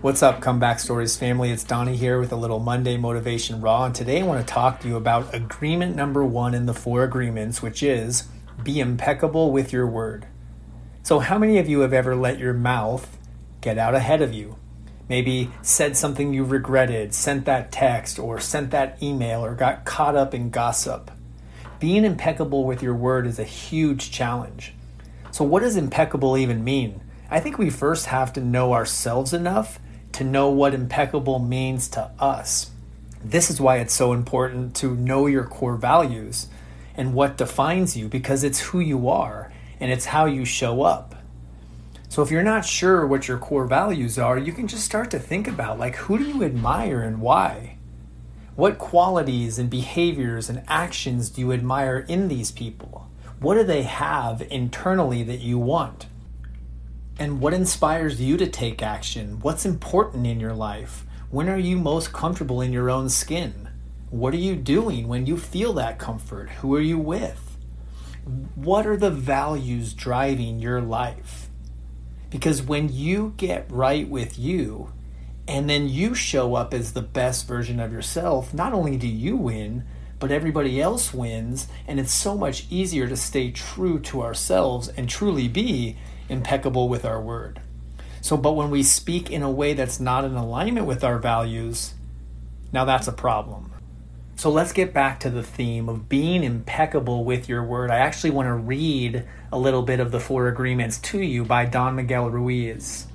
What's up, Comeback Stories family? It's Donnie here with a little Monday Motivation Raw, and today I want to talk to you about agreement number 1 in the Four Agreements, which is be impeccable with your word. So how many of you have ever let your mouth get out ahead of you? Maybe said something you regretted, sent that text, or sent that email, or got caught up in gossip. Being impeccable with your word is a huge challenge. So what does impeccable even mean? I think we first have to know ourselves enough to know what impeccable means to us. This is why it's so important to know your core values and what defines you, because it's who you are and it's how you show up. So if you're not sure what your core values are, you can just start to think about, like, who do you admire and why? What qualities and behaviors and actions do you admire in these people? What do they have internally that you want? And what inspires you to take action? What's important in your life? When are you most comfortable in your own skin? What are you doing when you feel that comfort? Who are you with? What are the values driving your life? Because when you get right with you, and then you show up as the best version of yourself, not only do you win, but everybody else wins, and it's so much easier to stay true to ourselves and truly be impeccable with our word. But when we speak in a way that's not in alignment with our values, now that's a problem. So let's get back to the theme of being impeccable with your word. I actually want to read a little bit of the Four Agreements to you by Don Miguel Ruiz.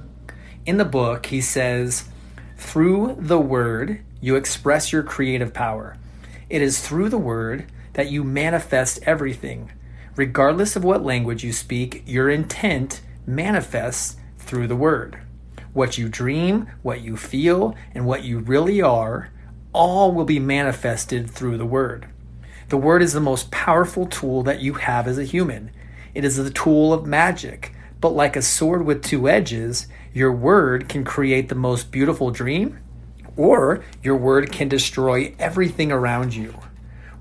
In the book, he says, "Through the word, you express your creative power. It is through the word that you manifest everything. Regardless of what language you speak, your intent manifests through the word. What you dream, what you feel, and what you really are, all will be manifested through the word. The word is the most powerful tool that you have as a human. It is the tool of magic, but like a sword with two edges, your word can create the most beautiful dream, or your word can destroy everything around you.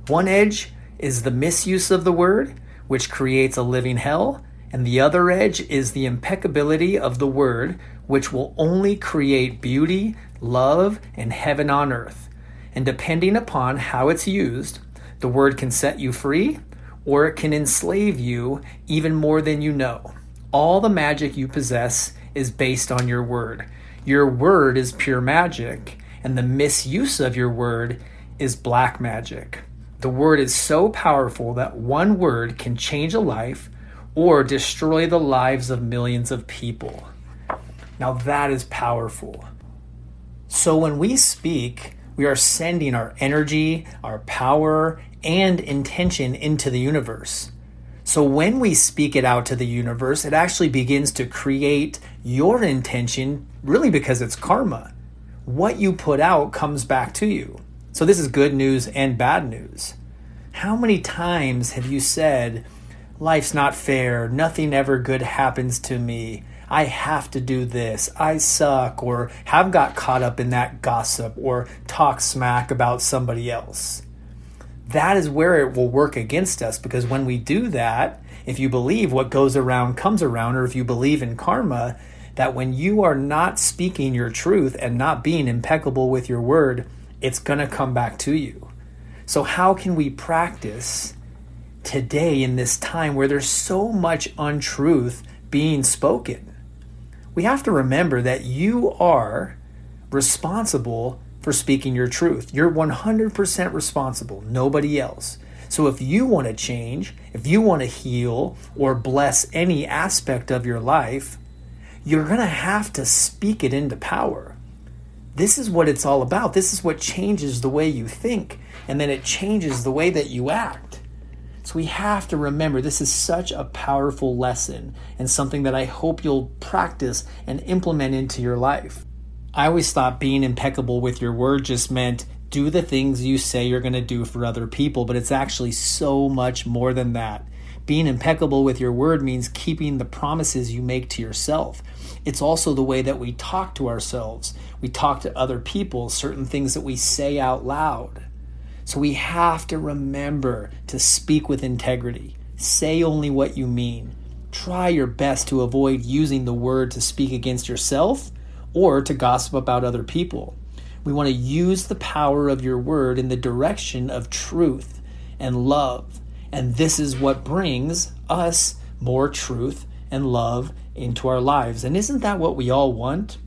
One edge is the misuse of the word, which creates a living hell, and the other edge is the impeccability of the word, which will only create beauty, love, and heaven on earth. And depending upon how it's used, the word can set you free, or it can enslave you even more than you know. All the magic you possess is based on your word. Your word is pure magic, and the misuse of your word is black magic. The word is so powerful that one word can change a life or destroy the lives of millions of people." Now that is powerful. So when we speak, we are sending our energy, our power, and intention into the universe. So when we speak it out to the universe, it actually begins to create your intention, really, because it's karma. what you put out comes back to you. So this is good news and bad news. How many times have you said, life's not fair, nothing ever good happens to me, I have to do this, I suck, or have got caught up in that gossip or talk smack about somebody else? That is where it will work against us, because when we do that, if you believe what goes around comes around, or if you believe in karma, that when you are not speaking your truth and not being impeccable with your word, it's going to come back to you. So how can we practice today in this time where there's so much untruth being spoken? We have to remember that you are responsible for speaking your truth. You're 100% responsible, nobody else. So if you want to change, if you want to heal or bless any aspect of your life, you're going to have to speak it into power. This is what it's all about. This is what changes the way you think, and then it changes the way that you act. So we have to remember this is such a powerful lesson and something that I hope you'll practice and implement into your life. I always thought being impeccable with your word just meant do the things you say you're going to do for other people, but it's actually so much more than that. Being impeccable with your word means keeping the promises you make to yourself. It's also the way that we talk to ourselves. We talk to other people, certain things that we say out loud. So we have to remember to speak with integrity. Say only what you mean. Try your best to avoid using the word to speak against yourself or to gossip about other people. We want to use the power of your word in the direction of truth and love. And this is what brings us more truth and love into our lives. And isn't that what we all want?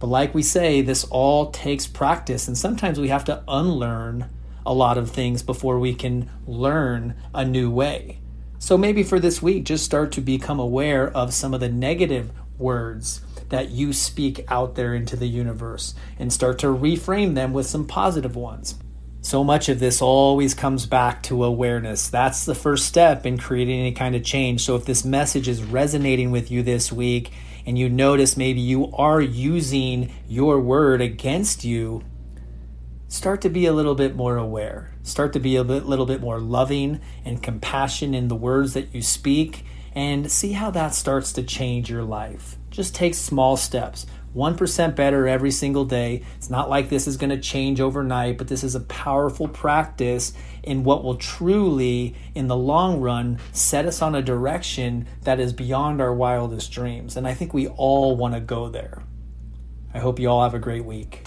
But like we say, this all takes practice. And sometimes we have to unlearn a lot of things before we can learn a new way. So maybe for this week, just start to become aware of some of the negative words that you speak out there into the universe and start to reframe them with some positive ones. So much of this always comes back to awareness. That's the first step in creating any kind of change. So if this message is resonating with you this week and you notice maybe you are using your word against you, start to be a little bit more aware. Start to be a little bit more loving and compassion in the words that you speak, and see how that starts to change your life. Just take small steps. 1% better every single day. It's not like this is going to change overnight, but this is a powerful practice in what will truly, in the long run, set us on a direction that is beyond our wildest dreams. And I think we all want to go there. I hope you all have a great week.